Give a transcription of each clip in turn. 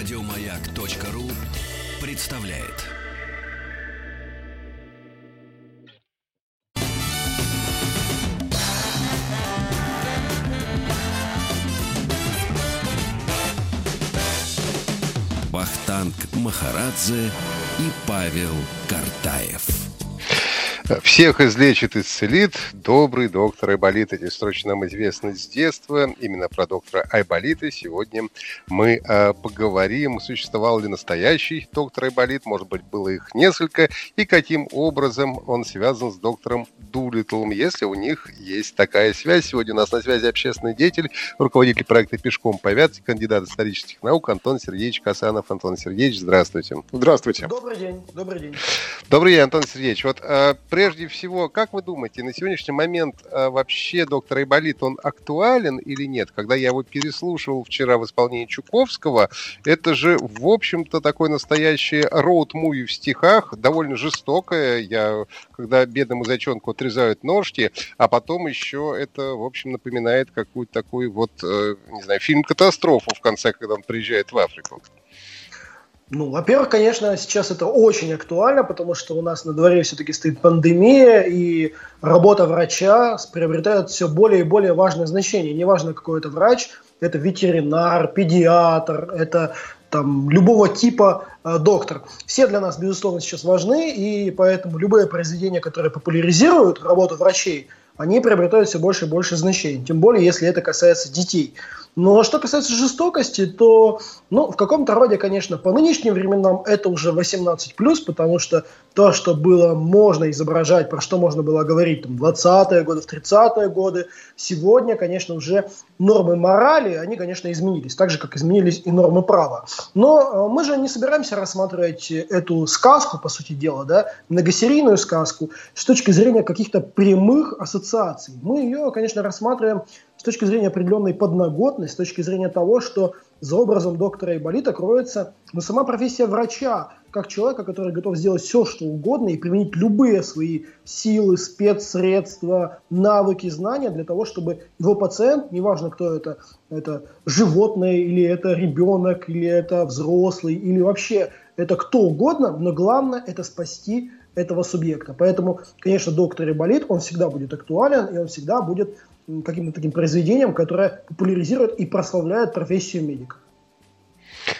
Радиомаяк.ру представляет. Вахтанг Махарадзе и Павел Картаев. Всех излечит, исцелит добрый доктор Айболит. Эти строчки нам известны с детства. Именно про доктора Айболита сегодня мы поговорим. Существовал ли настоящий доктор Айболит? Может быть, было их несколько. И каким образом он связан с доктором Дулиттлом, если у них есть такая связь. Сегодня у нас на связи общественный деятель, руководитель проекта «Пешком по Вятке», кандидат исторических наук Антон Сергеевич Касанов. Антон Сергеевич, здравствуйте. Здравствуйте. Добрый день. Добрый день. Добрый день, Антон Сергеевич. Вот прежде всего, как вы думаете, на сегодняшний момент вообще доктор Айболит, он актуален или нет? Когда я его переслушивал вчера в исполнении Чуковского, это же, в общем-то, такой настоящий роуд-муви в стихах, довольно жестокое, когда бедному зайчонку отрезают ножки, а потом еще это, в общем, напоминает какую-то такую вот, не знаю, фильм-катастрофу в конце, когда он приезжает в Африку. Ну, во-первых, конечно, сейчас это очень актуально, потому что у нас на дворе все-таки стоит пандемия, и работа врача приобретает все более и более важное значение. Неважно, какой это врач, это ветеринар, педиатр, это там любого типа доктор. Все для нас, безусловно, сейчас важны, и поэтому любые произведения, которые популяризируют работу врачей, они приобретают все больше и больше значений, тем более, если это касается детей. Но что касается жестокости, то в каком-то роде, конечно, по нынешним временам это уже 18+, потому что то, что было можно изображать, про что можно было говорить в 20-е годы, в 30-е годы, сегодня, конечно, уже нормы морали, они, конечно, изменились, так же, как изменились и нормы права. Но мы же не собираемся рассматривать эту сказку, по сути дела, да, многосерийную сказку, с точки зрения каких-то прямых ассоциаций. Мы ее, конечно, рассматриваем с точки зрения определенной подноготности, с точки зрения того, что за образом доктора Айболита кроется сама профессия врача, как человека, который готов сделать все, что угодно и применить любые свои силы, спецсредства, навыки, знания для того, чтобы его пациент, неважно кто это животное или это ребенок, или это взрослый, или вообще это кто угодно, но главное это спасти этого субъекта. Поэтому, конечно, доктор Айболит, он всегда будет актуален и он всегда будет каким-то таким произведением, которое популяризирует и прославляет профессию медика.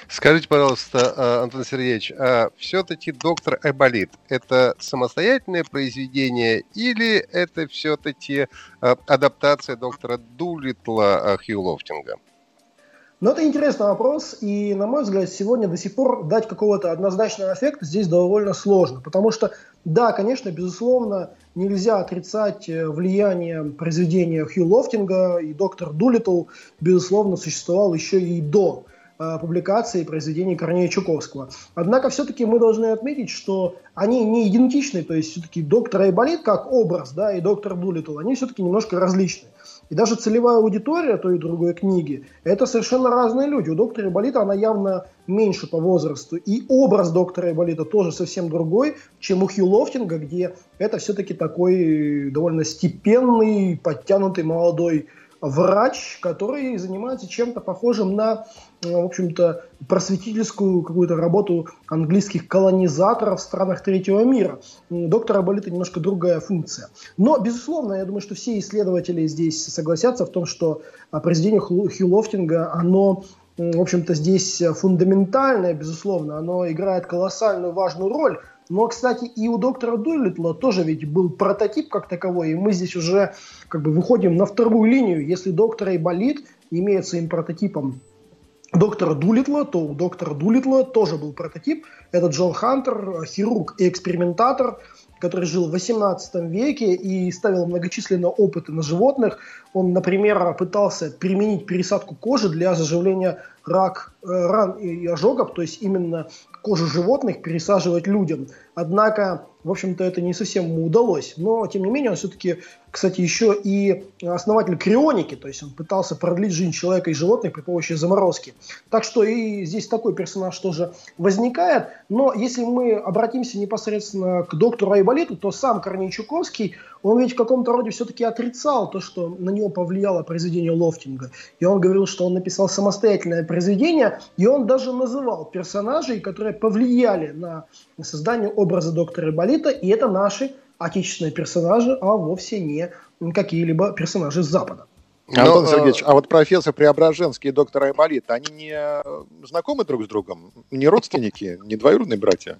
Скажите, пожалуйста, Антон Сергеевич, все-таки доктор Айболит – это самостоятельное произведение или это все-таки адаптация доктора Дулиттла Хью Лофтинга? Но это интересный вопрос, и, на мой взгляд, сегодня до сих пор дать какого-то однозначного эффекта здесь довольно сложно, потому что, да, конечно, безусловно, нельзя отрицать влияние произведения Хью Лофтинга, и доктор Дулиттл, безусловно, существовал еще и до публикации произведений Корнея Чуковского. Однако все-таки мы должны отметить, что они не идентичны, то есть все-таки доктор Айболит как образ, да, и доктор Дулиттл, они все-таки немножко различны. И даже целевая аудитория той и другой книги – это совершенно разные люди. У доктора Айболита она явно меньше по возрасту. И образ доктора Айболита тоже совсем другой, чем у Хью Лофтинга, где это все-таки такой довольно степенный, подтянутый молодой врач, который занимается чем-то похожим на, в общем-то, просветительскую какую-то работу английских колонизаторов в странах третьего мира. Доктор Айболита немножко другая функция. Но, безусловно, я думаю, что все исследователи здесь согласятся в том, что произведение Хью Лофтинга, оно, в общем-то, здесь фундаментальное, безусловно, оно играет колоссальную важную роль. Но, кстати, и у доктора Дулиттла тоже ведь был прототип как таковой, и мы здесь уже как бы выходим на вторую линию. Если доктор Айболит имеет своим прототипом доктора Дулиттла, то у доктора Дулиттла тоже был прототип. Это Джон Хантер, хирург и экспериментатор, который жил в 18 веке и ставил многочисленные опыты на животных. Он, например, пытался применить пересадку кожи для заживления ран и ожогов, то есть именно кожу животных пересаживать людям. Однако в общем-то, это не совсем ему удалось. Но, тем не менее, он все-таки, кстати, еще и основатель крионики, то есть он пытался продлить жизнь человека и животных при помощи заморозки. Так что и здесь такой персонаж тоже возникает. Но если мы обратимся непосредственно к доктору Айболиту, то сам Корней Чуковский, он ведь в каком-то роде все-таки отрицал то, что на него повлияло произведение Лофтинга. И он говорил, что он написал самостоятельное произведение, и он даже называл персонажей, которые повлияли на создание образа доктора Айболита, и это наши отечественные персонажи, а вовсе не какие-либо персонажи с Запада. Антон Сергеевич, а вот профессор Преображенский и доктор Айболит, они не знакомы друг с другом? Не родственники, не двоюродные братья?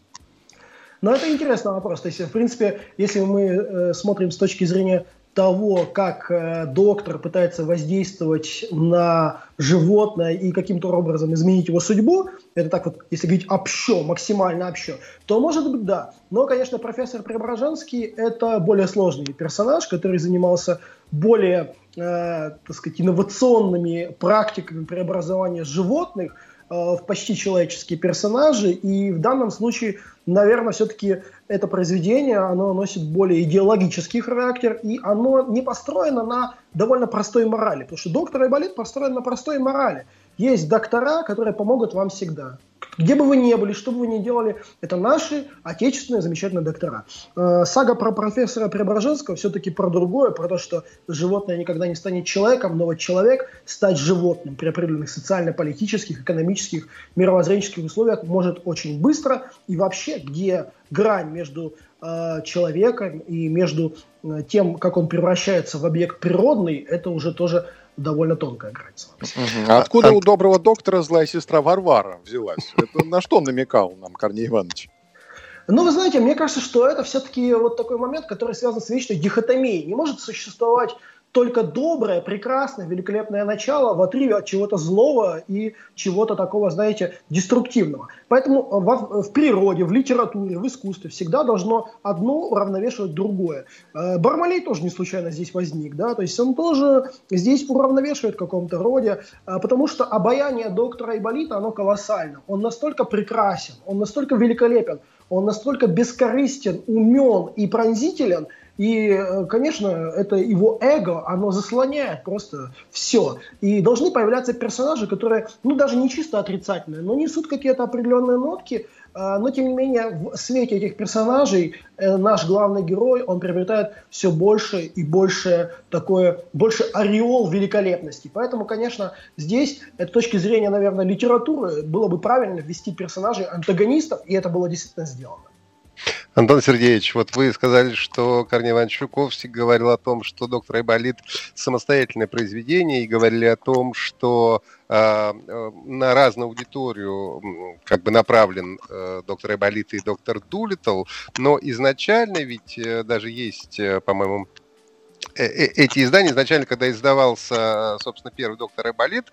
Ну, это интересный вопрос. То есть, в принципе, если мы смотрим с точки зрения того, как доктор пытается воздействовать на животное и каким-то образом изменить его судьбу, это так вот, если говорить общо, максимально общо, то может быть да. Но, конечно, профессор Преображенский – это более сложный персонаж, который занимался более, так сказать, инновационными практиками преобразования животных в почти человеческие персонажи, и в данном случае, наверное, все-таки это произведение, оно носит более идеологический характер, и оно не построено на довольно простой морали, потому что доктор Айболит построен на простой морали. Есть доктора, которые помогут вам всегда. Где бы вы ни были, что бы вы ни делали, это наши отечественные замечательные доктора. Сага про профессора Преображенского все-таки про другое, про то, что животное никогда не станет человеком, но вот человек стать животным при определенных социально-политических, экономических, мировоззренческих условиях может очень быстро. И вообще, где грань между человеком и между тем, как он превращается в объект природный, это уже тоже довольно тонкая грань. Откуда у доброго доктора злая сестра Варвара взялась? Это на что намекал нам Корней Иванович? Ну, вы знаете, мне кажется, что это все-таки вот такой момент, который связан с вечной дихотомией. Не может существовать только доброе, прекрасное, великолепное начало в отрыве от чего-то злого и чего-то такого, знаете, деструктивного. Поэтому в природе, в литературе, в искусстве всегда должно одно уравновешивать другое. Бармалей тоже не случайно здесь возник, да, то есть он тоже здесь уравновешивает в каком-то роде, потому что обаяние доктора Айболита, оно колоссально. Он настолько прекрасен, он настолько великолепен, он настолько бескорыстен, умен и пронзителен. И, конечно, это его эго, оно заслоняет просто все. И должны появляться персонажи, которые, ну, даже не чисто отрицательные, но несут какие-то определенные нотки. Но, тем не менее, в свете этих персонажей наш главный герой, он приобретает все больше и больше такое, больше ореол великолепности. Поэтому, конечно, здесь, с точки зрения, наверное, литературы, было бы правильно ввести персонажей-антагонистов, и это было действительно сделано. Антон Сергеевич, вот вы сказали, что Корней Иванович Чуковский говорил о том, что доктор Айболит самостоятельное произведение, и говорили о том, что на разную аудиторию как бы направлен доктор Айболит и доктор Дулиттл, но изначально ведь даже есть, по-моему, эти издания, изначально, когда издавался, собственно, первый доктор Айболит,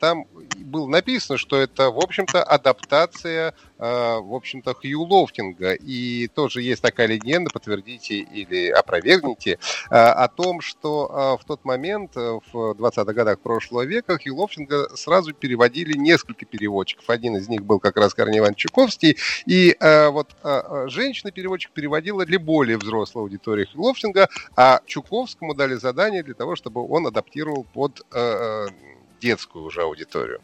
там было написано, что это, в общем-то, адаптация, в общем-то, Хью Лофтинга. И тоже есть такая легенда, подтвердите или опровергните, о том, что в тот момент, в 20-х годах прошлого века, Хью Лофтинга сразу переводили несколько переводчиков. Один из них был как раз Корней Иванович Чуковский. И вот женщина-переводчик переводила для более взрослой аудитории Хью Лофтинга, а Чуковскому дали задание для того, чтобы он адаптировал под детскую уже аудиторию.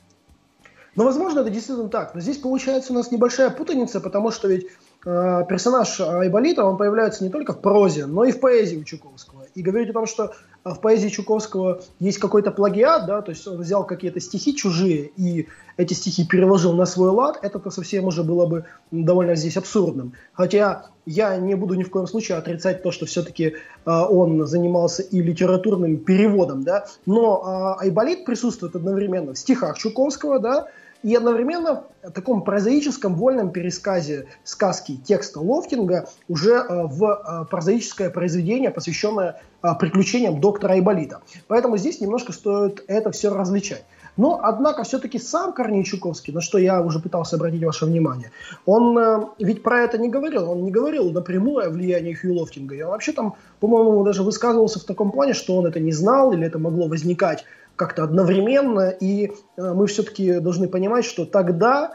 Но, возможно, это действительно так. Но здесь получается у нас небольшая путаница, потому что ведь персонаж Айболита, он появляется не только в прозе, но и в поэзии у Чуковского. И говорить о том, что в поэзии Чуковского есть какой-то плагиат, да, то есть он взял какие-то стихи чужие и эти стихи переложил на свой лад, это-то совсем уже было бы довольно здесь абсурдным. Хотя я не буду ни в коем случае отрицать то, что все-таки он занимался и литературным переводом, да, но Айболит присутствует одновременно в стихах Чуковского, да, и одновременно в таком прозаическом вольном пересказе сказки текста Лофтинга уже в прозаическое произведение, посвященное приключениям доктора Айболита. Поэтому здесь немножко стоит это все различать. Но, однако, все-таки сам Корней Чуковский, на что я уже пытался обратить ваше внимание, он ведь про это не говорил. Он не говорил напрямую о влиянии Хью Лофтинга. И он вообще там, по-моему, даже высказывался в таком плане, что он это не знал или это могло возникать как-то одновременно. И мы все-таки должны понимать, что тогда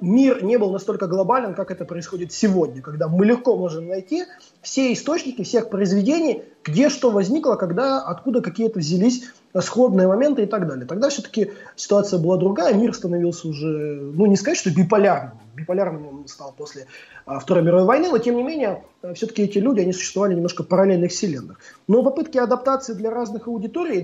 мир не был настолько глобален, как это происходит сегодня, когда мы легко можем найти все источники всех произведений, где что возникло, когда, откуда какие-то взялись сходные моменты и так далее. Тогда все-таки ситуация была другая, мир становился уже, ну не сказать, что биполярным. Биполярным он стал после Второй мировой войны, но тем не менее, все-таки эти люди, они существовали немножко в параллельных вселенных. Но попытки адаптации для разных аудиторий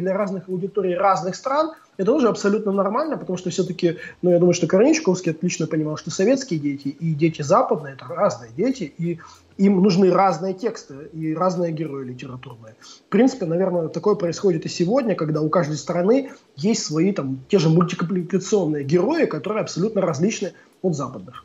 разных стран, это тоже абсолютно нормально, потому что все-таки, ну, я думаю, что Корней Чуковский отлично понимал, что советские дети и дети западные – это разные дети, и им нужны разные тексты и разные герои литературные. В принципе, наверное, такое происходит и сегодня, когда у каждой страны есть свои, там, те же мультипликационные герои, которые абсолютно различны от западных.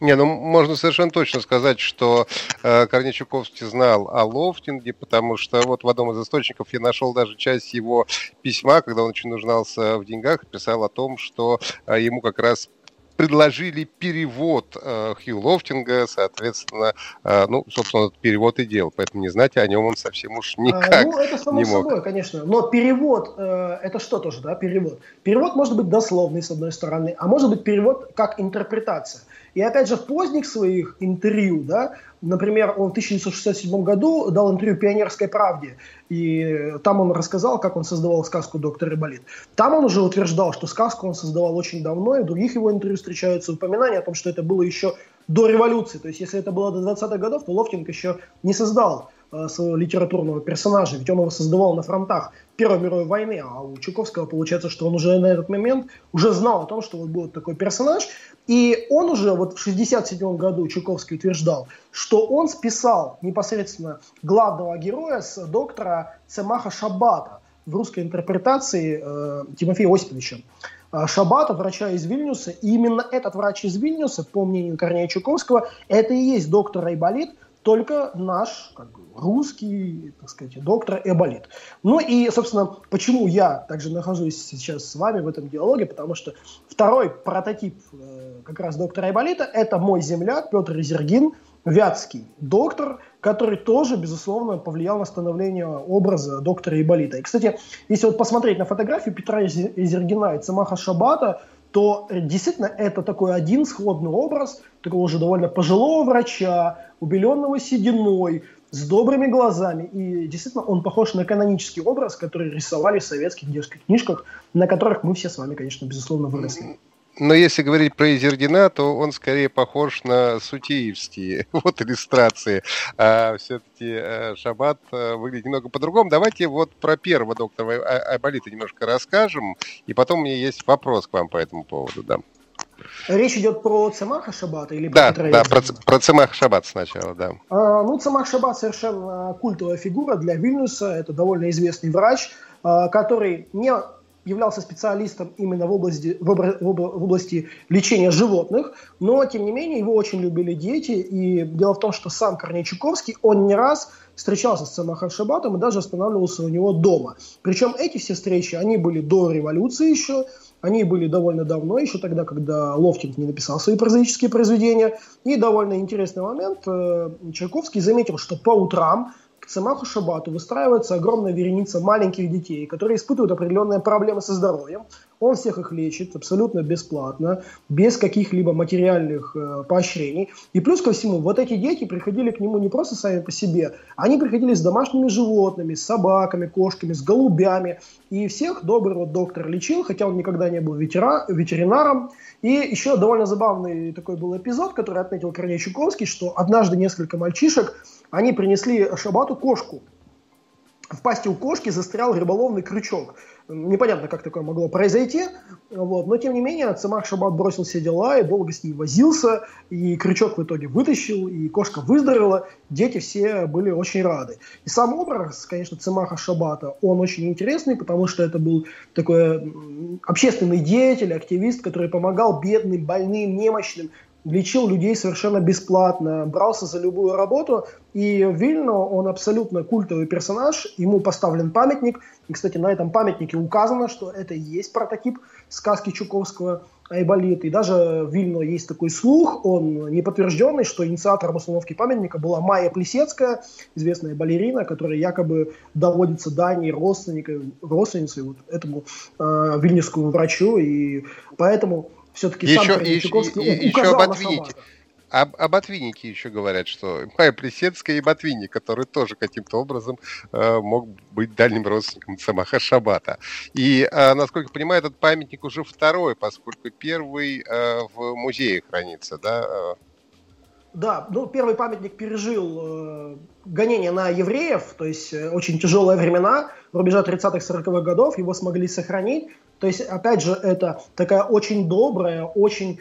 Не, ну можно совершенно точно сказать, что Корней Чуковский знал о Лофтинге, потому что вот в одном из источников я нашел даже часть его письма, когда он очень нуждался в деньгах, писал о том, что ему как раз предложили перевод Хью Лофтинга, соответственно, ну, собственно, этот перевод и делал, поэтому не знать о нем он совсем уж никак не мог. Ну, это само собой, конечно, но перевод, это что тоже, да, перевод? Перевод может быть дословный, с одной стороны, а может быть перевод как интерпретация. И опять же, в поздних своих интервью, да, например, он в 1967 году дал интервью «Пионерской правде», и там он рассказал, как он создавал сказку «Доктор Айболит». Там он уже утверждал, что сказку он создавал очень давно, и в других его интервью встречаются упоминания о том, что это было еще до революции. То есть, если это было до 20-х годов, то Лофтинг еще не создал своего литературного персонажа, ведь он его создавал на фронтах Первой мировой войны, а у Чуковского получается, что он уже на этот момент уже знал о том, что вот будет такой персонаж, и он уже вот в 1967 году Чуковский утверждал, что он списал непосредственно главного героя с доктора Цемаха Шабата в русской интерпретации Тимофея Осиповича Шабата, врача из Вильнюса, и именно этот врач из Вильнюса, по мнению Корнея Чуковского, это и есть доктор Айболит, только наш, как бы, русский, так сказать, доктор Айболит. Ну и, собственно, почему я также нахожусь сейчас с вами в этом диалоге, потому что второй прототип как раз доктора Айболита – это мой земляк Петр Изергин, вятский доктор, который тоже, безусловно, повлиял на становление образа доктора Айболита. И, кстати, если вот посмотреть на фотографию Петра Изергина и Цемаха Шабата, то действительно это такой один сходный образ такого уже довольно пожилого врача, убеленного сединой, с добрыми глазами. И действительно он похож на канонический образ, который рисовали в советских детских книжках, на которых мы все с вами, конечно, безусловно, выросли. Но если говорить про Изергина, то он скорее похож на сутеевские вот иллюстрации. А все-таки Шабат выглядит немного по-другому. Давайте вот про первого доктора Айболита немножко расскажем, и потом у меня есть вопрос к вам по этому поводу. Да. Речь идет про Цемаха Шабата или про Петра Изергина? Да, про Цемаха Шабата сначала, да. Ну, Цемах Шабат совершенно культовая фигура для Вильнюса. Это довольно известный врач, который не являлся специалистом именно в области лечения животных, но, тем не менее, его очень любили дети, и дело в том, что сам Корней Чуковский, он не раз встречался с Цемахом Шабатом и даже останавливался у него дома. Причем эти все встречи, они были до революции еще, они были довольно давно, еще тогда, когда Лофтинг не написал свои прозаические произведения, и довольно интересный момент, Чайковский заметил, что по утрам к Цемаху Шабату выстраивается огромная вереница маленьких детей, которые испытывают определенные проблемы со здоровьем. Он всех их лечит абсолютно бесплатно, без каких-либо материальных поощрений. И плюс ко всему, вот эти дети приходили к нему не просто сами по себе, они приходили с домашними животными, с собаками, кошками, с голубями. И всех добрый вот доктор лечил, хотя он никогда не был ветеринаром. И еще довольно забавный такой был эпизод, который отметил Корней Чуковский, что однажды несколько мальчишек, они принесли Шабату кошку. В пасти у кошки застрял рыболовный крючок. Непонятно, как такое могло произойти. Вот. Но, тем не менее, Цемах Шабат бросил все дела и долго с ней возился. И крючок в итоге вытащил, и кошка выздоровела. Дети все были очень рады. И сам образ, конечно, Цемаха Шабата, он очень интересный, потому что это был такой общественный деятель, активист, который помогал бедным, больным, немощным, лечил людей совершенно бесплатно, брался за любую работу, и в Вильно он абсолютно культовый персонаж, ему поставлен памятник, и, кстати, на этом памятнике указано, что это и есть прототип сказки Чуковского «Айболит», и даже в Вильно есть такой слух, он неподтвержденный, что инициатором установки памятника была Майя Плесецкая, известная балерина, которая якобы доводится Дании родственницей вот этому вильнюсскому врачу, и поэтому Все-таки сам Корней Чуковский указал на Шабат. О Ботвиннике еще говорят, что Майя Плесецкая и Ботвинник, который тоже каким-то образом мог быть дальним родственником Цемаха Шабата. И, насколько я понимаю, этот памятник уже второй, поскольку первый в музее хранится, да? Да, ну первый памятник пережил гонение на евреев, то есть очень тяжелые времена, рубежа 30-40-х годов, его смогли сохранить. То есть, опять же, это такая очень добрая, очень...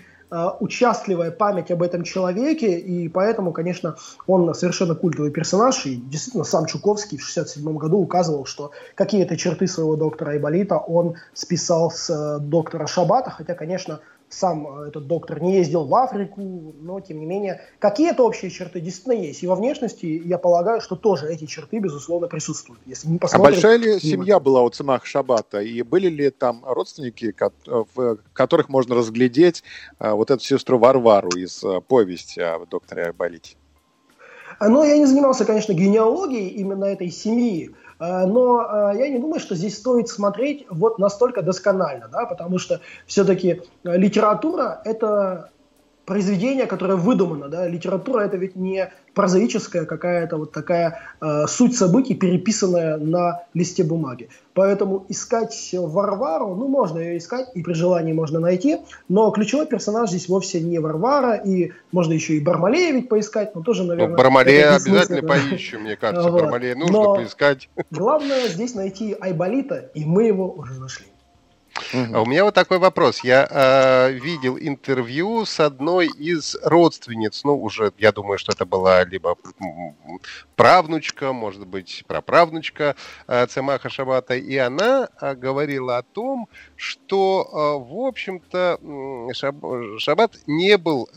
участливая память об этом человеке, и поэтому, конечно, он совершенно культовый персонаж, и действительно сам Чуковский в 1967 году указывал, что какие-то черты своего доктора Айболита он списал с доктора Шабата, хотя, конечно, сам этот доктор не ездил в Африку, но, тем не менее, какие-то общие черты действительно есть, и во внешности, я полагаю, что тоже эти черты, безусловно, присутствуют. Если мы посмотрим... А большая ли семья была у Цемаха Шабата, и были ли там родственники, в которых можно разглядеть вот эту сестру Варвару из повести о докторе Айболите? Но я не занимался, конечно, генеалогией именно этой семьи, но я не думаю, что здесь стоит смотреть вот настолько досконально, да, потому что все-таки литература – это произведение, которое выдумано, да, литература – это ведь не прозаическая какая-то вот такая суть событий, переписанная на листе бумаги. Поэтому искать Варвару, ну, можно ее искать, и при желании можно найти, но ключевой персонаж здесь вовсе не Варвара, и можно еще и Бармалея ведь поискать, но тоже, наверное... Ну, Бармалея обязательно поищем, мне кажется, вот. Бармалея нужно поискать. Главное здесь найти Айболита, и мы его уже нашли. А у меня вот такой вопрос. Я видел интервью с одной из родственниц, ну, уже, я думаю, что это была либо правнучка, может быть, праправнучка Цемаха Шабата, и она говорила о том, что, в общем-то, Шабат не был,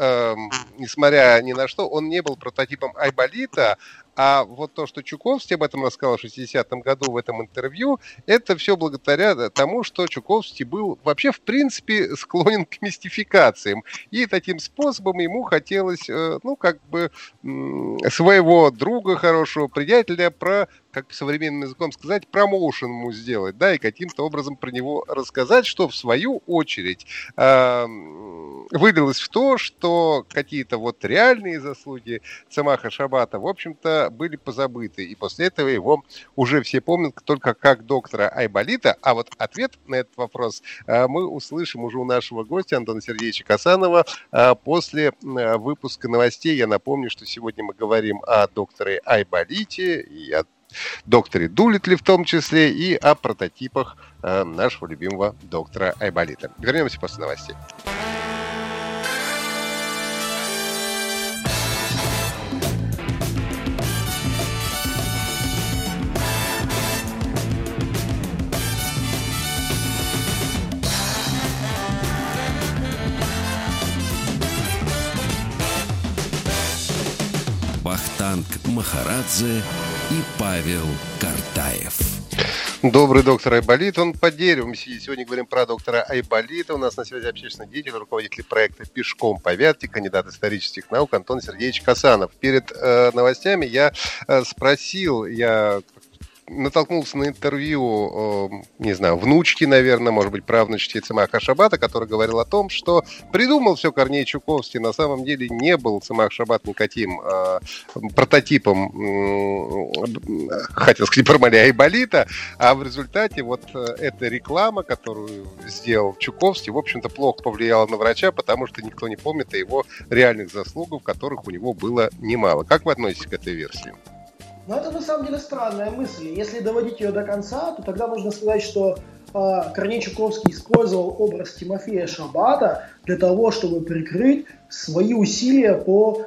несмотря ни на что, он не был прототипом Айболита. А вот то, что Чуковский об этом рассказал в 60-м году в этом интервью, это все благодаря тому, что Чуковский был вообще, в принципе, склонен к мистификациям. И таким способом ему хотелось, ну, как бы, своего друга, хорошего приятеля, как современным языком сказать, промоушен ему сделать, да, и каким-то образом про него рассказать, что в свою очередь вылилось в то, что какие-то вот реальные заслуги Цемаха Шабата, в общем-то, были позабыты, и после этого его уже все помнят только как доктора Айболита, а вот ответ на этот вопрос мы услышим уже у нашего гостя Антона Сергеевича Касанова после выпуска новостей. Я напомню, что сегодня мы говорим о докторе Айболите и о докторе Дулиттли в том числе, и о прототипах нашего любимого доктора Айболита. Вернемся после новостей. Вахтанг Махарадзе и Павел Картаев. Добрый доктор Айболит, он по дереву. Мы сегодня говорим про доктора Айболита. У нас на связи общественный деятель, руководитель проекта «Пешком по Вятке», кандидат исторических наук Антон Сергеевич Касанов. Перед новостями я спросил, я натолкнулся на интервью, не знаю, внучки, наверное, может быть, правнучки Цемаха Шабата, который говорил о том, что придумал все Корней Чуковский, на самом деле не был Цемах Шабат никаким прототипом, хотел сказать, Бармалея Айболита, а в результате вот эта реклама, которую сделал Чуковский, в общем-то, плохо повлияла на врача, потому что никто не помнит о его реальных заслугах, которых у него было немало. Как вы относитесь к этой версии? Но это на самом деле странная мысль. Если доводить ее до конца, то тогда нужно сказать, что Корней Чуковский использовал образ Тимофея Шабата для того, чтобы прикрыть свои усилия по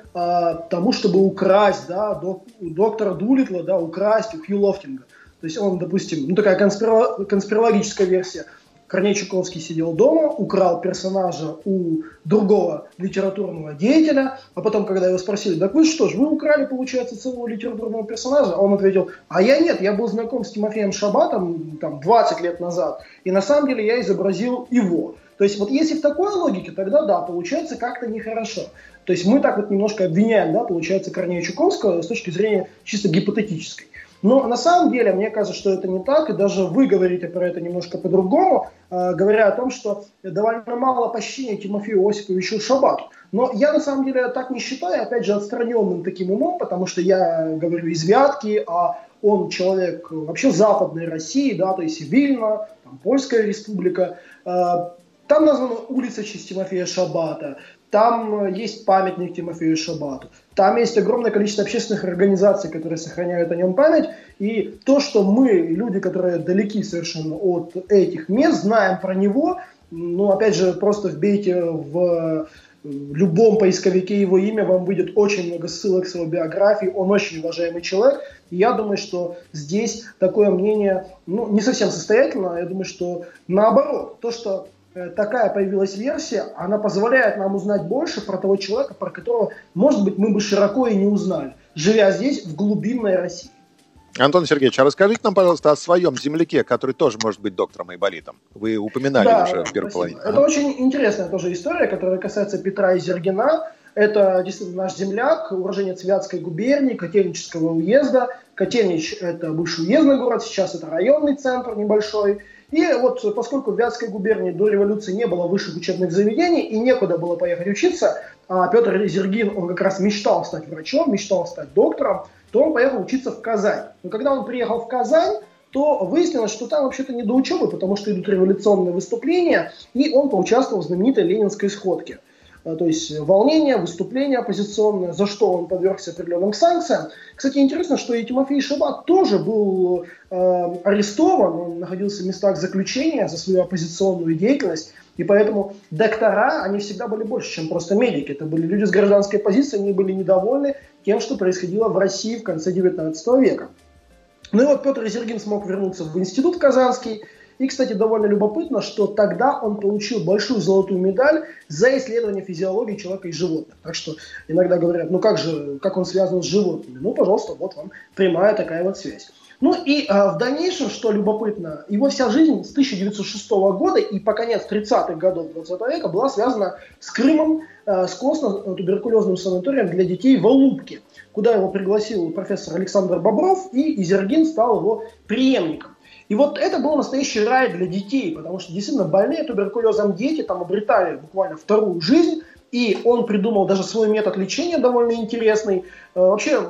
тому, чтобы украсть, да, у доктора Дулиттла, да, украсть у Хью Лофтинга. То есть он, допустим, ну такая конспирологическая версия. Корней Чуковский сидел дома, украл персонажа у другого литературного деятеля, а потом, когда его спросили, так вы что ж, вы украли, получается, целого литературного персонажа, он ответил, а я нет, я был знаком с Тимофеем Шабатом там, 20 лет назад, и на самом деле я изобразил его. То есть вот если в такой логике, тогда да, получается как-то нехорошо. То есть мы так вот немножко обвиняем, да, получается, Корнея Чуковского с точки зрения чисто гипотетической. Но на самом деле, мне кажется, что это не так, и даже вы говорите про это немножко по-другому, говоря о том, что довольно мало пощения Тимофею Осиповичу Шабату. Но я на самом деле так не считаю, опять же, отстраненным таким умом, потому что я говорю из Вятки, а он человек вообще Западной России, да, то есть Вильна, там, Польская республика. Там названа улица в честь Тимофея Шабата, там есть памятник Тимофею Шабату, там есть огромное количество общественных организаций, которые сохраняют о нем память. И то, что мы, люди, которые далеки совершенно от этих мест, знаем про него, ну, опять же, просто вбейте в любом поисковике его имя, вам выйдет очень много ссылок с его биографии, он очень уважаемый человек. И я думаю, что здесь такое мнение, ну, не совсем состоятельно, я думаю, что наоборот, то, что такая появилась версия, она позволяет нам узнать больше про того человека, про которого, может быть, мы бы широко и не узнали, живя здесь, в глубинной России. Антон Сергеевич, а расскажите нам, пожалуйста, о своем земляке, который тоже может быть доктором Айболитом. Вы упоминали уже в первой половине. Это очень интересная тоже история, которая касается Петра Изергина. Это действительно наш земляк, уроженец Вятской губернии, Котельнического уезда. Котельнич – это бывший уездный город, сейчас это районный центр небольшой. И вот поскольку в Вятской губернии до революции не было высших учебных заведений и некуда было поехать учиться, а Петр Изергин, он как раз мечтал стать врачом, мечтал стать доктором, то он поехал учиться в Казань. Но когда он приехал в Казань, то выяснилось, что там вообще-то не до учебы, потому что идут революционные выступления, и он поучаствовал в знаменитой ленинской сходке. То есть волнение, выступление оппозиционное, за что он подвергся определенным санкциям. Кстати, интересно, что и Тимофей Шабат тоже был арестован, он находился в местах заключения за свою оппозиционную деятельность, и поэтому доктора, они всегда были больше, чем просто медики. Это были люди с гражданской позиции, они были недовольны тем, что происходило в России в конце 19 века. Ну и вот Петр Изергин смог вернуться в институт казанский. И, кстати, довольно любопытно, что тогда он получил большую золотую медаль за исследование физиологии человека и животных. Так что иногда говорят, ну как он связан с животными? Ну, пожалуйста, вот вам прямая такая вот связь. Ну и в дальнейшем, что любопытно, его вся жизнь с 1906 года и по конец 30-х годов 20 века была связана с Крымом, с костно-туберкулезным санаторием для детей в Алупке, куда его пригласил профессор Александр Бобров, и Изергин стал его преемником. И вот это был настоящий рай для детей, потому что действительно больные туберкулезом дети там обретали буквально вторую жизнь, и он придумал даже свой метод лечения довольно интересный. Вообще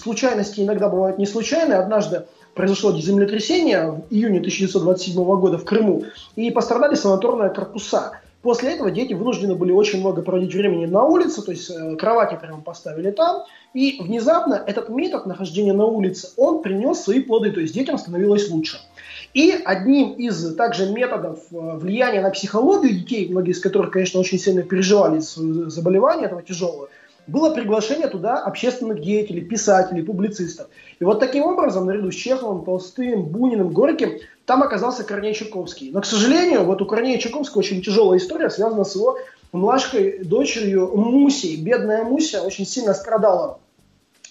случайности иногда бывают не случайные. Однажды произошло землетрясение в июне 1927 года в Крыму, и пострадали санаторные корпуса. После этого дети вынуждены были очень много проводить времени на улице, то есть кровати прямо поставили там. И внезапно этот метод нахождения на улице, он принес свои плоды, то есть детям становилось лучше. И одним из также методов влияния на психологию детей, многие из которых, конечно, очень сильно переживали заболевание этого тяжелого, было приглашение туда общественных деятелей, писателей, публицистов. И вот таким образом, наряду с Чеховым, Толстым, Буниным, Горьким, там оказался Корней Чуковский. Но, к сожалению, вот у Корнея Чуковского очень тяжелая история, связана с его младшей дочерью Мусей. Бедная Муся очень сильно страдала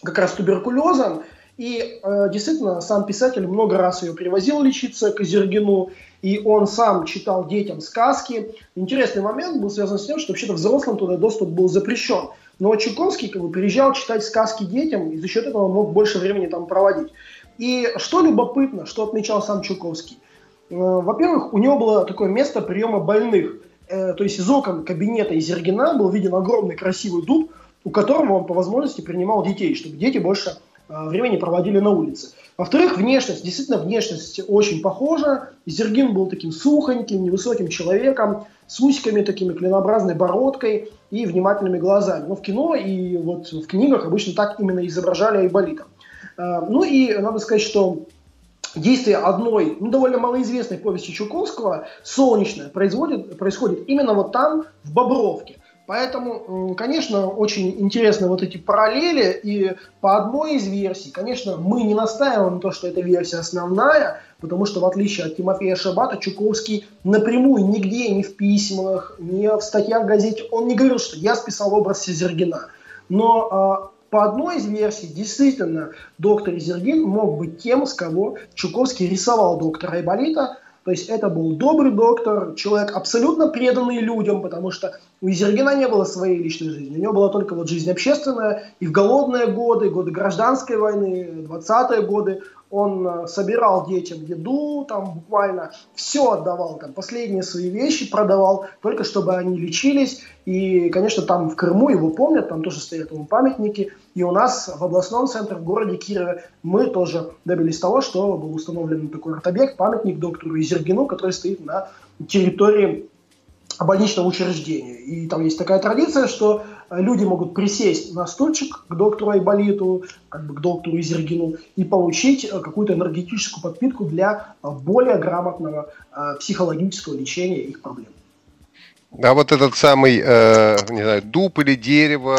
как раз туберкулезом. И действительно, сам писатель много раз ее привозил лечиться к Изергину, и он сам читал детям сказки. Интересный момент был связан с тем, что вообще-то взрослым туда доступ был запрещен. Но Чуковский как бы приезжал читать сказки детям, и за счет этого он мог больше времени там проводить. И что любопытно, что отмечал сам Чуковский. Во-первых, у него было такое место приема больных. То есть из окон кабинета Изергина был виден огромный красивый дуб, у которого он по возможности принимал детей, чтобы дети больше времени проводили на улице. Во-вторых, внешность. Действительно, внешность очень похожа. Изергин был таким сухоньким, невысоким человеком, с усиками такими, клинообразной бородкой и внимательными глазами. Но в кино и вот в книгах обычно так именно изображали Айболита. Ну и надо сказать, что действие одной, ну, довольно малоизвестной повести Чуковского «Солнечное» происходит именно вот там, в Бобровке. Поэтому, конечно, очень интересны вот эти параллели, и по одной из версий, конечно, мы не настаиваем на то, что эта версия основная, потому что, в отличие от Тимофея Шабата, Чуковский напрямую нигде, ни в письмах, ни в статьях в газете, он не говорил, что я списал образ Изергина. Но по одной из версий, действительно, доктор Изергин мог быть тем, с кого Чуковский рисовал доктора Айболита, То есть это был добрый доктор, человек, абсолютно преданный людям, потому что у Изергина не было своей личной жизни. У него была только вот жизнь общественная. И в голодные годы, годы гражданской войны, 20-е годы, он собирал детям еду, там буквально все отдавал, там последние свои вещи продавал, только чтобы они лечились. И, конечно, там в Крыму его помнят, там тоже стоят ему памятники. И у нас в областном центре, в городе Кирове, мы тоже добились того, что был установлен такой арт-объект, памятник доктору Изергину, который стоит на территории больничного учреждения. И там есть такая традиция, что люди могут присесть на стульчик к доктору Айболиту, как бы к доктору Изергину, и получить какую-то энергетическую подпитку для более грамотного психологического лечения их проблем. А вот этот самый, не знаю, дуб или дерево,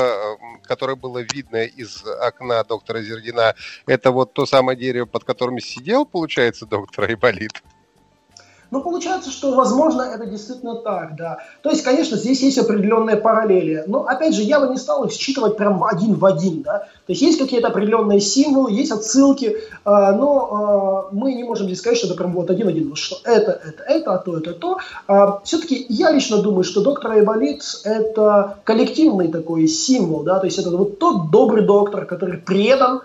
которое было видно из окна доктора Изергина, это вот то самое дерево, под которым сидел, получается, доктор Айболит? Ну, получается, что, возможно, это действительно так, да. То есть, конечно, здесь есть определенные параллели. Но, опять же, я бы не стал их считывать прям один в один, да. То есть, есть какие-то определенные символы, есть отсылки, но мы не можем здесь сказать, что это прям вот один-один. Вот что это, а то, это, то. Все-таки я лично думаю, что доктор Айболит – это коллективный такой символ, да. То есть, это вот тот добрый доктор, который предан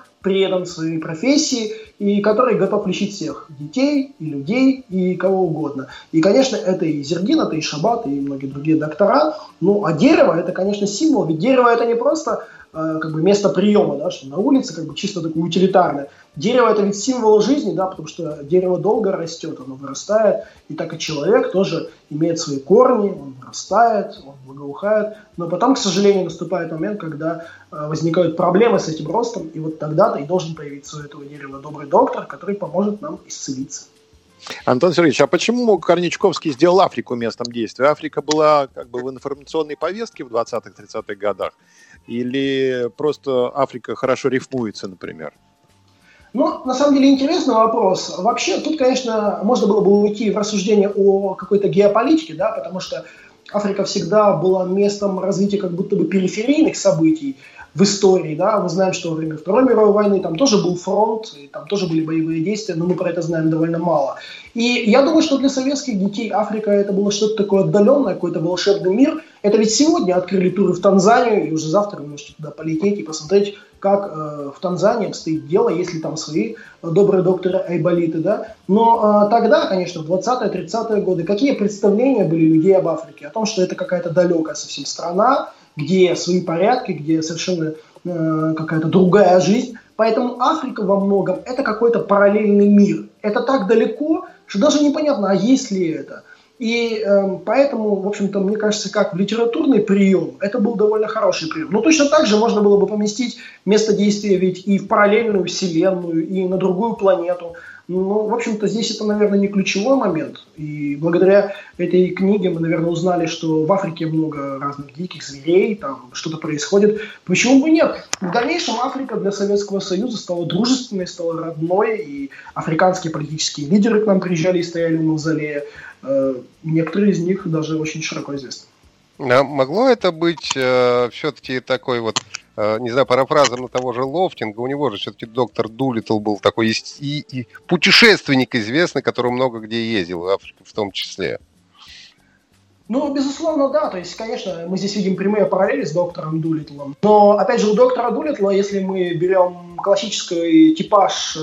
своей профессии и который готов лечить всех детей и людей и кого угодно. И, конечно, это и Изергин, это и Шабат, и многие другие доктора. Ну, а дерево – это, конечно, символ. Ведь дерево – это не просто как бы место приема, да, что на улице как бы чисто такое утилитарное. Дерево – это ведь символ жизни, да, потому что дерево долго растет, оно вырастает. И так и человек тоже имеет свои корни, он вырастает, он благоухает. Но потом, к сожалению, наступает момент, когда возникают проблемы с этим ростом. И вот тогда-то и должен появиться у этого дерева добрый доктор, который поможет нам исцелиться. Антон Сергеевич, а почему Корней Чуковский сделал Африку местом действия? Африка была как бы в информационной повестке в 20-30-х годах? Или просто Африка хорошо рифмуется, например? Ну, на самом деле, интересный вопрос. Вообще, тут, конечно, можно было бы уйти в рассуждение о какой-то геополитике, да, потому что Африка всегда была местом развития как будто бы периферийных событий в истории, да, мы знаем, что во время Второй мировой войны там тоже был фронт, и там тоже были боевые действия, но мы про это знаем довольно мало. И я думаю, что для советских детей Африка это было что-то такое отдаленное, какой-то волшебный мир. Это ведь сегодня открыли туры в Танзанию, и уже завтра вы можете туда полететь и посмотреть, как в Танзании обстоит дело, если там свои добрые докторы Айболиты, да. Но тогда, конечно, в 20-е, 30-е годы, какие представления были у людей об Африке? О том, что это какая-то далекая совсем страна, где свои порядки, где совершенно какая-то другая жизнь. Поэтому Африка во многом – это какой-то параллельный мир. Это так далеко, что даже непонятно, а есть ли это. И поэтому, в общем-то, мне кажется, как в литературный прием, это был довольно хороший прием. Но точно так же можно было бы поместить место действия ведь и в параллельную вселенную, и на другую планету. Ну, в общем-то, здесь это, наверное, не ключевой момент. И благодаря этой книге мы, наверное, узнали, что в Африке много разных диких зверей, там что-то происходит. Почему бы нет? В дальнейшем Африка для Советского Союза стала дружественной, стала родной, и африканские политические лидеры к нам приезжали и стояли в мавзолее. Некоторые из них даже очень широко известны. А могло это быть все-таки такой вот, не знаю, парафразом на того же Лофтинга, у него же все-таки доктор Дулиттл был такой и путешественник известный, который много где ездил, в Африке в том числе. Ну, безусловно, да. То есть, конечно, мы здесь видим прямые параллели с доктором Дулиттлом. Но, опять же, у доктора Дулиттла, если мы берем классический типаж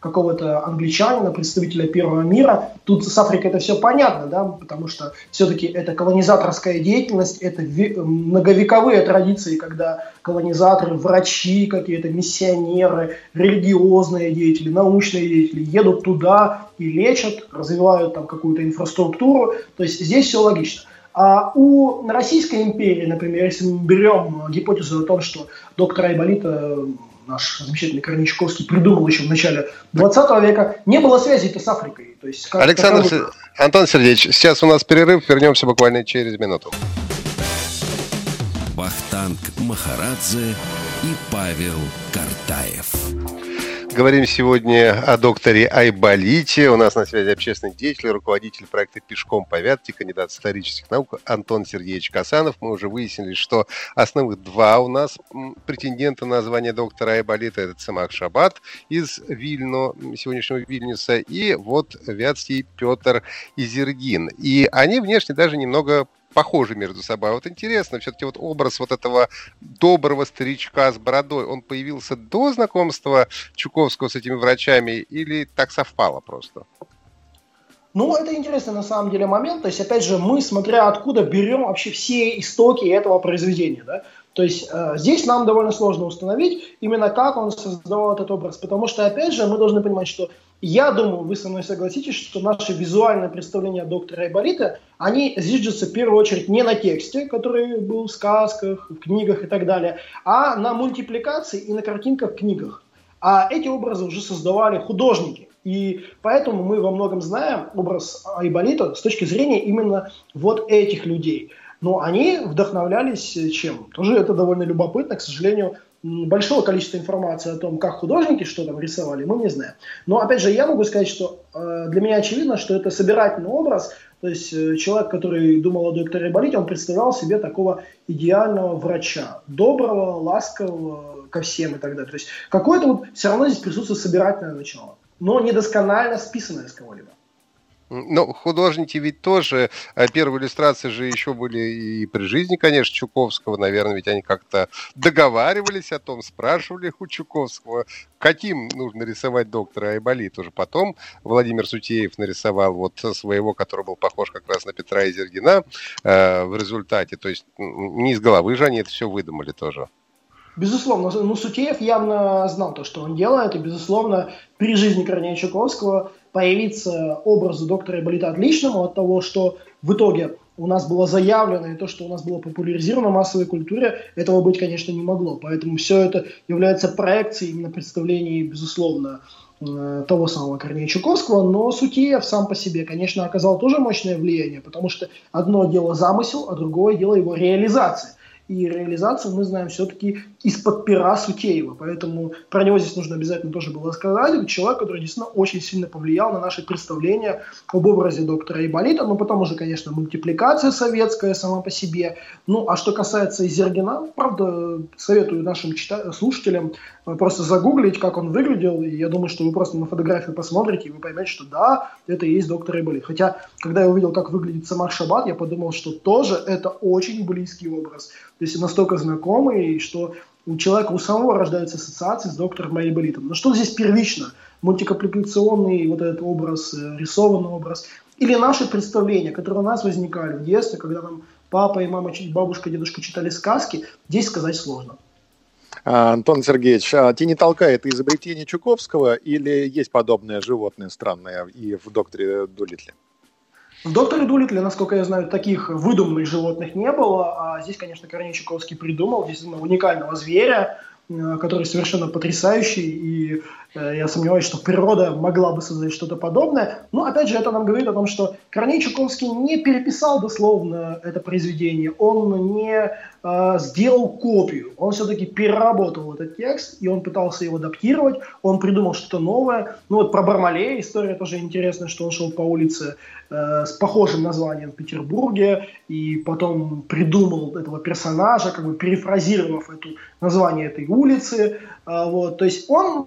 какого-то англичанина, представителя Первого мира, тут с Африкой это все понятно, да, потому что все-таки это колонизаторская деятельность, это многовековые традиции, когда колонизаторы, врачи какие-то, миссионеры, религиозные деятели, научные деятели едут туда и лечат, развивают там какую-то инфраструктуру, то есть здесь все логично. А у Российской империи, например, если мы берем гипотезу о том, что доктор Айболита наш замечательный Корней Чуковский придумал еще в начале 20 века, не было связи-то с Африкой. То есть, Антон Сергеевич, сейчас у нас перерыв, вернемся буквально через минуту. Вахтанг Махарадзе и Павел Картаев. Говорим сегодня о докторе Айболите. У нас на связи общественный деятель, руководитель проекта «Пешком по Вятке», кандидат исторических наук Антон Сергеевич Касанов. Мы уже выяснили, что основных два у нас претендента на звание доктора Айболита. Это Цемах Шабат из Вильно, сегодняшнего Вильнюса, и вот вятский Петр Изергин. И они внешне даже немного похожи между собой. Вот интересно, все-таки вот образ вот этого доброго старичка с бородой, он появился до знакомства Чуковского с этими врачами или так совпало просто? Ну, это интересный на самом деле момент. То есть, опять же, мы, смотря откуда, берем вообще все истоки этого произведения, да? То есть здесь нам довольно сложно установить именно как он создавал этот образ, потому что, опять же, мы должны понимать, что я думаю, вы со мной согласитесь, что наши визуальные представления доктора Айболита, они зиждутся в первую очередь не на тексте, который был в сказках, в книгах и так далее, а на мультипликации и на картинках в книгах. А эти образы уже создавали художники. И поэтому мы во многом знаем образ Айболита с точки зрения именно вот этих людей. Но они вдохновлялись чем? Тоже это довольно любопытно, к сожалению, большого количества информации о том, как художники что там рисовали, мы не знаем. Но опять же, я могу сказать, что для меня очевидно, что это собирательный образ, то есть человек, который думал о докторе Айболите, он представлял себе такого идеального врача, доброго, ласкового ко всем и так далее. То есть какое-то вот все равно здесь присутствует собирательное начало, но недосконально списанное с кого-либо. Но художники ведь тоже, первые иллюстрации же еще были и при жизни, конечно, Чуковского, наверное, ведь они как-то договаривались о том, спрашивали у Чуковского, каким нужно рисовать доктора Айболита. Уже потом Владимир Сутеев нарисовал вот своего, который был похож как раз на Петра Изергина в результате, то есть не из головы же они это все выдумали тоже. Безусловно, ну, Сутеев явно знал то, что он делает, и, безусловно, при жизни Корнея Чуковского появится образ доктора Айболита отличным от того, что в итоге у нас было заявлено, и то, что у нас было популяризировано в массовой культуре, этого быть, конечно, не могло. Поэтому все это является проекцией именно представлений, безусловно, того самого Корнея Чуковского, но Сутеев сам по себе, конечно, оказал тоже мощное влияние, потому что одно дело замысел, а другое дело его реализация. И реализацию мы знаем все-таки из-под пера Сутеева. Поэтому про него здесь нужно обязательно тоже было сказать. Это человек, который действительно очень сильно повлиял на наши представления об образе доктора Айболита. Ну, потом уже, конечно, мультипликация советская сама по себе. Ну, а что касается Изергина, правда, советую нашим слушателям просто загуглить, как он выглядел. И я думаю, что вы просто на фотографию посмотрите, и вы поймете, что да, это и есть доктор Айболит. Хотя, когда я увидел, как выглядит Цемах Шабат, я подумал, что тоже это очень близкий образ. То есть настолько знакомый, что у человека у самого рождаются ассоциации с доктором Айболитом. Но что здесь первично? Мультипликационный вот этот образ, рисованный образ. Или наши представления, которые у нас возникали в детстве, когда нам папа и мама, бабушка, дедушка читали сказки, здесь сказать сложно. Антон Сергеевич, Тянитолкай — это изобретение Чуковского или есть подобное животное странное и в докторе Дулиттле? В «Докторе Дулиттля», насколько я знаю, таких выдуманных животных не было. А здесь, конечно, Корней Чуковский придумал действительно уникального зверя, который совершенно потрясающий. И я сомневаюсь, что природа могла бы создать что-то подобное. Но, опять же, это нам говорит о том, что Корней Чуковский не переписал дословно это произведение. Он не сделал копию. Он все-таки переработал этот текст, и он пытался его адаптировать. Он придумал что-то новое. Ну вот про Бармалея история тоже интересная, что он шел по улице с похожим названием в Петербурге, и потом придумал этого персонажа, как бы перефразировав название этой улицы. Вот. То есть он...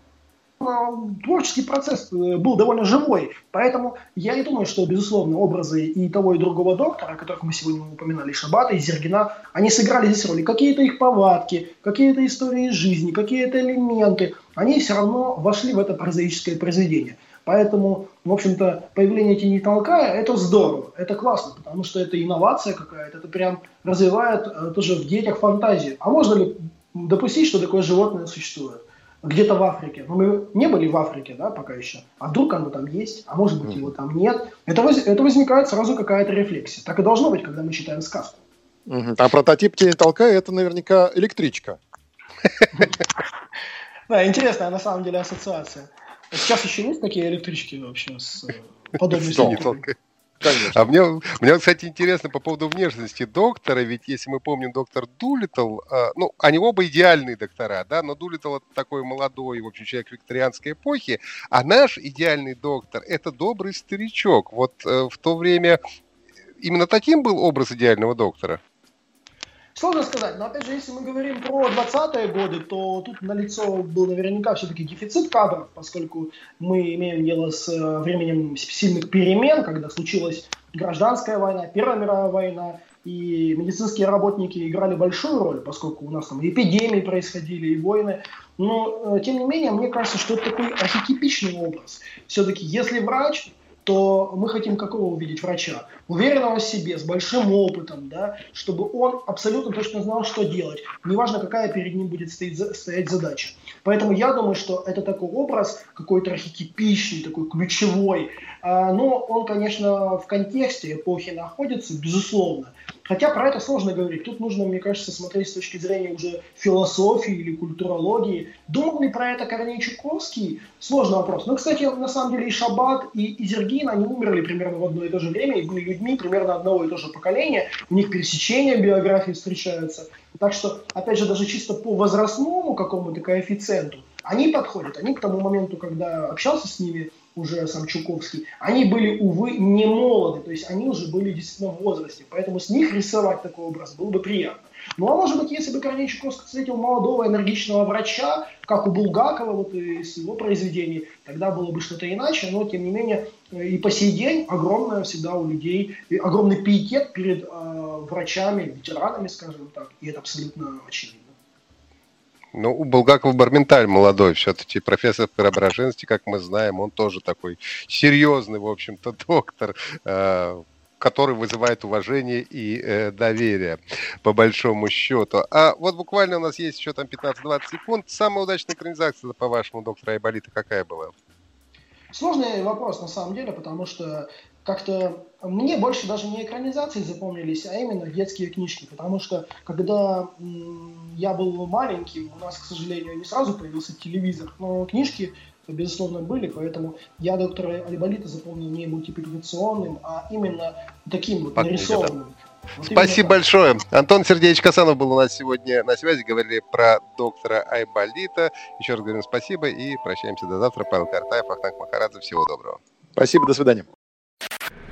Творческий процесс был довольно живой, поэтому я не думаю, что, безусловно, образы и того, и другого доктора, о которых мы сегодня упоминали, Шабата и Изергина, они сыграли здесь роли. Какие-то их повадки, какие-то истории жизни, какие-то элементы, они все равно вошли в это прозаическое произведение. Поэтому, в общем-то, появление Тянитолкая – это здорово, это классно, потому что это инновация какая-то, это прям развивает тоже в детях фантазию. А можно ли допустить, что такое животное существует? Где-то в Африке. Но мы не были в Африке, да, пока еще. А вдруг оно там есть, а может быть его там нет. Это возникает сразу какая-то рефлексия. Так и должно быть, когда мы читаем сказку. А прототип Тянитолкая — это наверняка электричка. Да, интересная на самом деле ассоциация. Сейчас еще есть такие электрички вообще с подобной Тянитолкой? Конечно. А мне, кстати, интересно по поводу внешности доктора, ведь если мы помним доктор Дулиттл, ну, они оба идеальные доктора, да, но Дулиттл — это такой молодой, в общем, человек викторианской эпохи, а наш идеальный доктор — это добрый старичок. Вот в то время именно таким был образ идеального доктора? Сложно сказать, но, опять же, если мы говорим про 20-е годы, то тут налицо был наверняка все-таки дефицит кадров, поскольку мы имеем дело с временем сильных перемен, когда случилась гражданская война, Первая мировая война, и медицинские работники играли большую роль, поскольку у нас там эпидемии происходили, и войны. Но, тем не менее, мне кажется, что это такой архетипичный образ. Все-таки, если врач... то мы хотим какого увидеть врача? Уверенного в себе, с большим опытом, да, чтобы он абсолютно точно знал, что делать. Неважно, какая перед ним будет стоять задача. Поэтому я думаю, что это такой образ, какой-то архетипичный, такой ключевой. Но он, конечно, в контексте эпохи находится, безусловно. Хотя про это сложно говорить. Тут нужно, мне кажется, смотреть с точки зрения уже философии или культурологии. Думал ли про это Корней Чуковский? Сложный вопрос. Но, кстати, на самом деле и Шабат, и Изергин, они умерли примерно в одно и то же время, и были людьми примерно одного и того же поколения. У них пересечения биографии встречаются. Так что, опять же, даже чисто по возрастному какому-то коэффициенту они подходят. Они к тому моменту, когда общался с ними уже сам Чуковский, они были, увы, не молоды, то есть они уже были действительно в возрасте, поэтому с них рисовать такой образ было бы приятно. Ну а может быть, если бы Корней Чуковский встретил молодого энергичного врача, как у Булгакова, вот из его произведений, тогда было бы что-то иначе, но тем не менее и по сей день огромное всегда у людей, огромный пиетет перед врачами, ветеранами, скажем так, и это абсолютно очевидно. Ну, у Булгакова Борменталь молодой, все-таки профессор Преображенский, как мы знаем, он тоже такой серьезный, в общем-то, доктор, который вызывает уважение и доверие, по большому счету. А вот буквально у нас есть еще там 15-20 секунд. Самая удачная экранизация, по-вашему, доктора Айболита какая была? Сложный вопрос, на самом деле, потому что как-то мне больше даже не экранизации запомнились, а именно детские книжки. Потому что, когда я был маленьким, у нас, к сожалению, не сразу появился телевизор, но книжки, безусловно, были. Поэтому я доктора Айболита запомнил не мультипликационным, а именно таким вот нарисованным. Вот спасибо большое. Антон Сергеевич Касанов был у нас сегодня на связи. Говорили про доктора Айболита. Еще раз говорим спасибо и прощаемся до завтра. Павел Картаев, Вахтанг Махарадзе. Всего доброго. Спасибо, до свидания.